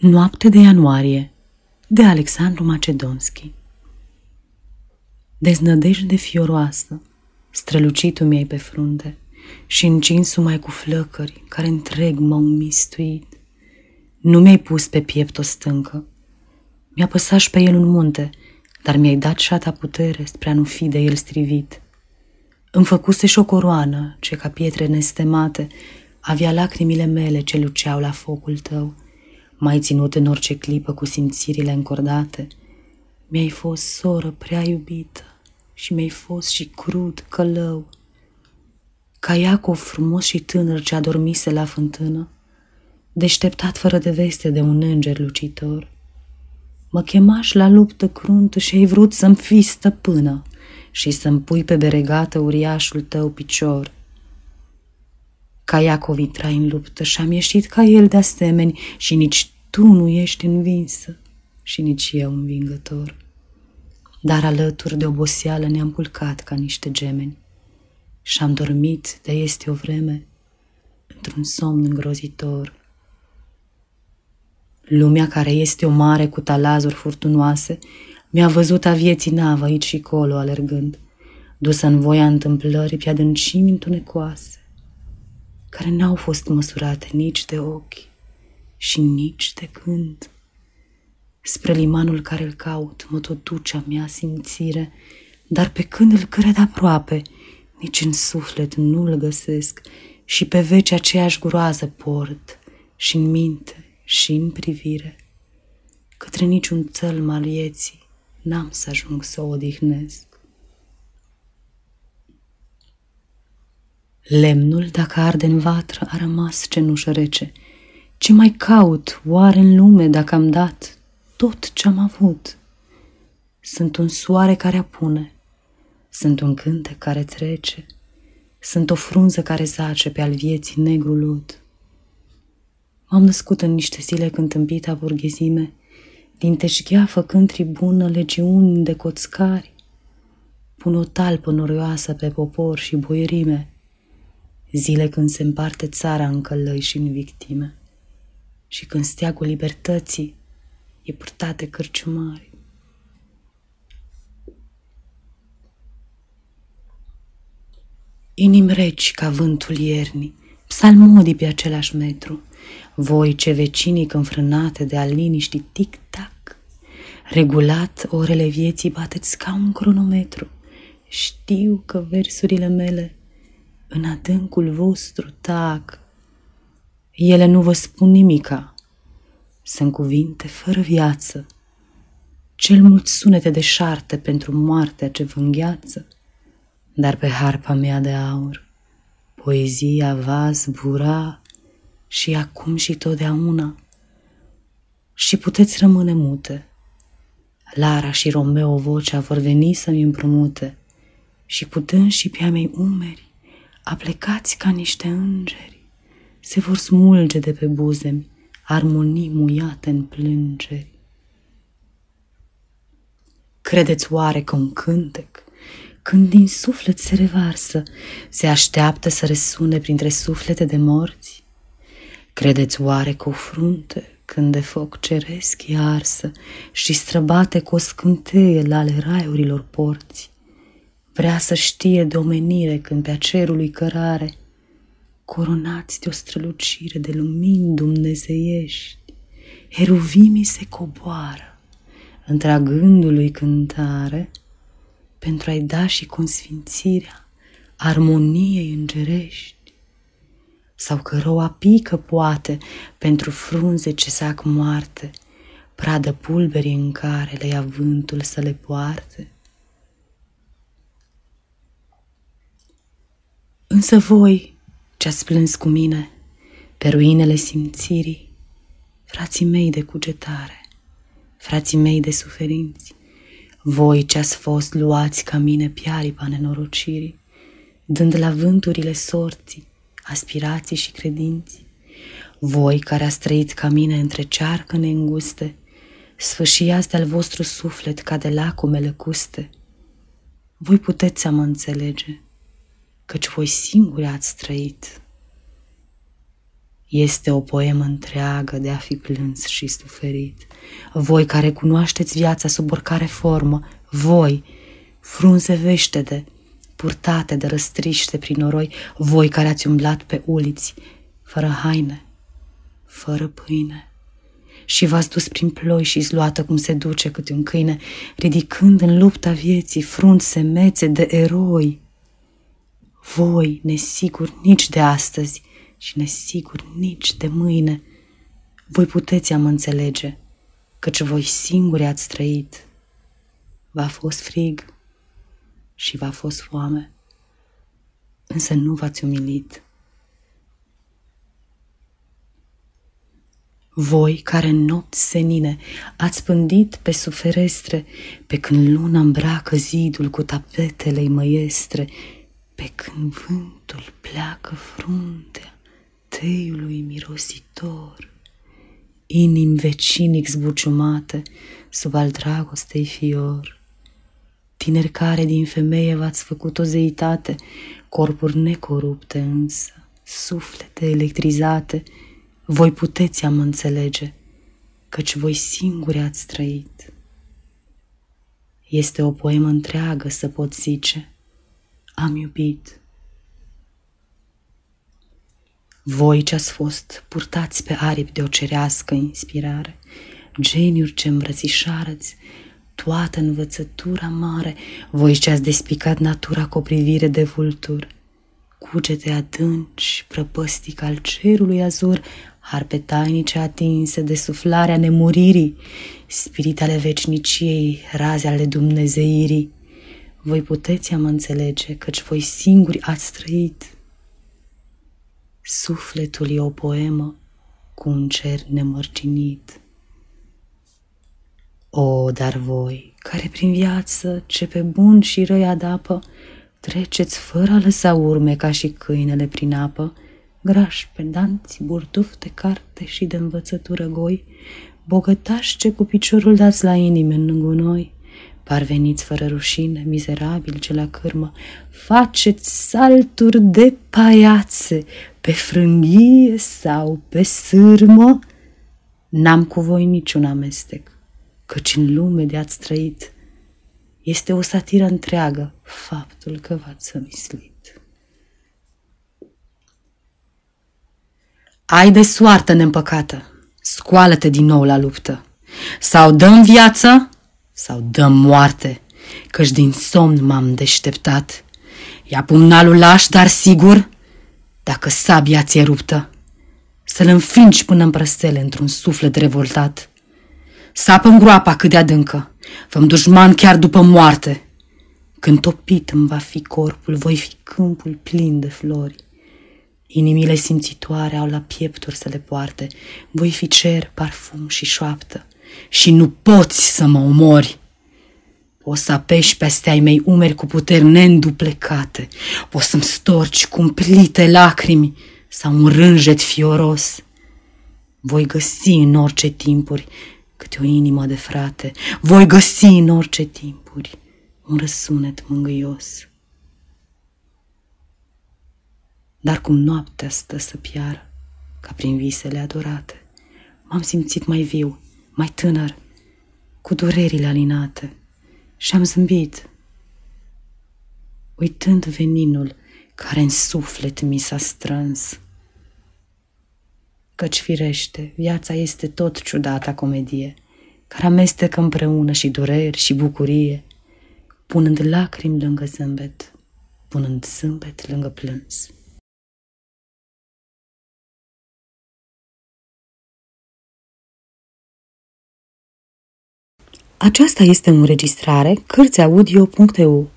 Noapte de ianuarie, de Alexandru Macedonski. Deznădejde fioroasă, strălucitul mi-ai pe frunte și încinsul mai cu flăcări care întreg m-au mistuit. Nu mi-ai pus pe piept o stâncă, mi-a păsat și pe el un munte, dar mi-ai dat și a ta putere spre a nu fi de el strivit. Îmi făcuse și o coroană, ce ca pietre nestemate avea lacrimile mele ce luceau la focul tău. M-ai ținut în orice clipă cu simțirile încordate, mi-ai fost soră prea iubită și mi-ai fost și crud călău. Ca Iacov frumos și tânăr ce adormise la fântână, deșteptat fără de veste de un înger lucitor, mă chemași la luptă cruntă și ai vrut să-mi fii stăpână și să-mi pui pe beregată uriașul tău picior. Ca Iacov intrai în luptă și am ieșit ca el de asemeni și nici tu nu ești învinsă și nici eu învingător. Dar alături de oboseală ne-am culcat ca niște gemeni și am dormit de este o vreme într-un somn îngrozitor. Lumea care este o mare cu talazuri furtunoase mi-a văzut a vieții navă aici și colo alergând, dusă în voia întâmplării pe adâncimi întunecoase, care n-au fost măsurate nici de ochi și nici de gând. Spre limanul care îl caut mă tot ducea mea simțire, dar pe când îl cred aproape, nici în suflet nu-l găsesc și pe veci aceeași groază port și în minte și în privire. Către niciun țălm al vieții n-am să ajung să o odihnesc. Lemnul, dacă arde în vatră, a rămas cenușă rece. Ce mai caut oare în lume dacă am dat tot ce am avut? Sunt un soare care apune, sunt un cântec care trece, sunt o frunză care zace pe al vieții negrul ud. M-am născut în niște zile când tâmpita burghezime, din teșghea făcând tribună legiuni de coțcari, pun o talpă norioasă pe popor și boierime, zile când se împarte țara în călăi și în victime și când steagul libertății e purtat de cârciumari. Inimi reci ca vântul iernii, psalmodii pe același metru, voi ce vecinic înfrânate de al liniștii tic-tac, regulat orele vieții bateți ca un cronometru. Știu că versurile mele în adâncul vostru tac, ele nu vă spun nimica, sunt cuvinte fără viață, cel mult sunete de șarte pentru moartea ce vă îngheață, dar pe harpa mea de aur poezia va zbura și acum și totdeauna și puteți rămâne mute. Lara și Romeo vocea vor veni să-mi împrumute și putând și pe-a mei umeri aplecați ca niște îngeri, se vor smulge de pe buzemi armonii muiate în plângeri. Credeți oare că un cântec, când din suflet se revarsă, se așteaptă să resune printre suflete de morți? Credeți oare că o frunte, când de foc ceresc e arsă și străbate cu o scânteie la ale raiurilor porți, vrea să știe de omenire când pe-a cerului cărare, coronați de o strălucire de lumini dumnezeiești, heruvimii se coboară, întreagându-lui cântare, pentru a-i da și consfințirea armoniei îngerești, sau că roa pică poate pentru frunze ce sac moarte, pradă pulberii în care le ia vântul să le poarte. Însă voi, ce-ați plâns cu mine, pe ruinele simțirii, frații mei de cugetare, frații mei de suferinți, voi ce-ați fost luați ca mine pe aripa nenorocirii, dând la vânturile sorții, aspirații și credinți, voi care ați trăit ca mine între cearcăne înguste, sfâșiați de-al vostru suflet ca de lacumele custe, voi puteți să mă înțelege, căci voi singuri ați trăit. Este o poemă întreagă de a fi plâns și suferit. Voi care cunoașteți viața sub oricare formă, voi, frunze veștede, purtate de răstriște prin noroi, voi care ați umblat pe uliți, fără haine, fără pâine, și v-ați dus prin ploi și izluată cum se duce câte un câine, ridicând în lupta vieții frunze mețe de eroi. Voi, nesiguri nici de astăzi și nesiguri nici de mâine, voi puteți am înțelege, căci voi singuri ați trăit. V-a fost frig și v-a fost foame, însă nu v-ați umilit. Voi care în nopți senine ați pândit pe sub ferestre, pe când luna îmbracă zidul cu tapetele-i măiestre, pe când vântul pleacă fruntea teiului mirositor, inimi vecinic zbuciumate sub al dragostei fior, tineri care din femeie v-ați făcut o zeitate, corpuri necorupte însă, suflete electrizate, voi puteți am înțelege, căci voi singuri ați trăit. Este o poemă întreagă să pot zice, am iubit. Voi ce-ați fost purtați pe aripi de o cerească inspirare, geniuri ce îmbrățișarăți toată învățătura mare, voi ce-ați despicat natura cu o privire de vultur, cugete adânci, prăpăstic al cerului azur, harpe tainice atinse de suflarea nemuririi, spirit ale veciniciei, raze ale dumnezeirii, voi puteți am înțelege, căci voi singuri ați trăit. Sufletul e o poemă cu un cer nemărginit. O, dar voi, care prin viață, ce pe bun și răi adapă, treceți fără a lăsa urme ca și câinele prin apă, grași, pedanți, burtuf de carte și de învățătură goi, bogătași ce cu piciorul dați la inime în gunoi, parveniți fără rușine, mizerabil ce la cârmă, faceți salturi de paiațe pe frânghie sau pe sârmă, n-am cu voi niciun amestec, căci în lume de-ați trăit. Este o satiră întreagă faptul că v-ați mislit. Ai de soartă neîmpăcată, scoală-te din nou la luptă, sau dăm viață, sau dăm moarte, căci din somn m-am deșteptat. Ia pumnalul laș, dar sigur, dacă sabia ți-e ruptă, să-l înfrângi până în prăsele într-un suflet revoltat. Sapă-mi groapa cât de adâncă, fă-mi dușman chiar după moarte. Când topit îmi va fi corpul, voi fi câmpul plin de flori. Inimile simțitoare au la piepturi să le poarte, voi fi cer, parfum și șoaptă, și nu poți să mă omori. Poți să apeși peste ai mei umeri cu puteri neînduplecate, poți să-mi storci cumplite lacrimi sau un rânjet fioros. Voi găsi în orice timpuri câte o inimă de frate, voi găsi în orice timpuri un răsunet mângâios. Dar cum noaptea stă să piară, ca prin visele adorate, m-am simțit mai viu, mai tânăr, cu durerile alinate, și-am zâmbit, uitând veninul care în suflet mi s-a strâns. Căci firește, viața este tot ciudata comedie, care amestecă împreună și dureri și bucurie, punând lacrimi lângă zâmbet, punând zâmbet lângă plâns. Aceasta este o înregistrare Cărțiaudio.eu.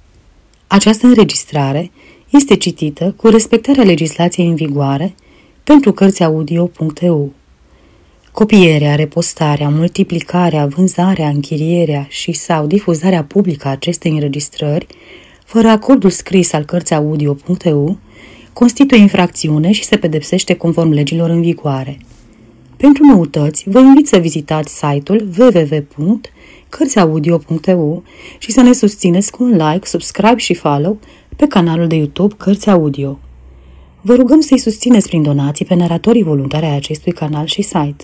Această înregistrare este citită cu respectarea legislației în vigoare pentru Cărțiaudio.eu. Copierea, repostarea, multiplicarea, vânzarea, închirierea și sau difuzarea publică a acestei înregistrări, fără acordul scris al Cărțiaudio.eu, constituie infracțiune și se pedepsește conform legilor în vigoare. Pentru noutăți, vă invit să vizitați site-ul www.cărțiaudio.eu și să ne susțineți cu un like, subscribe și follow pe canalul de YouTube Cărți Audio. Vă rugăm să-i susțineți prin donații pe naratorii voluntari ai acestui canal și site.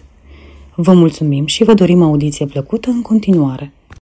Vă mulțumim și vă dorim audiție plăcută în continuare.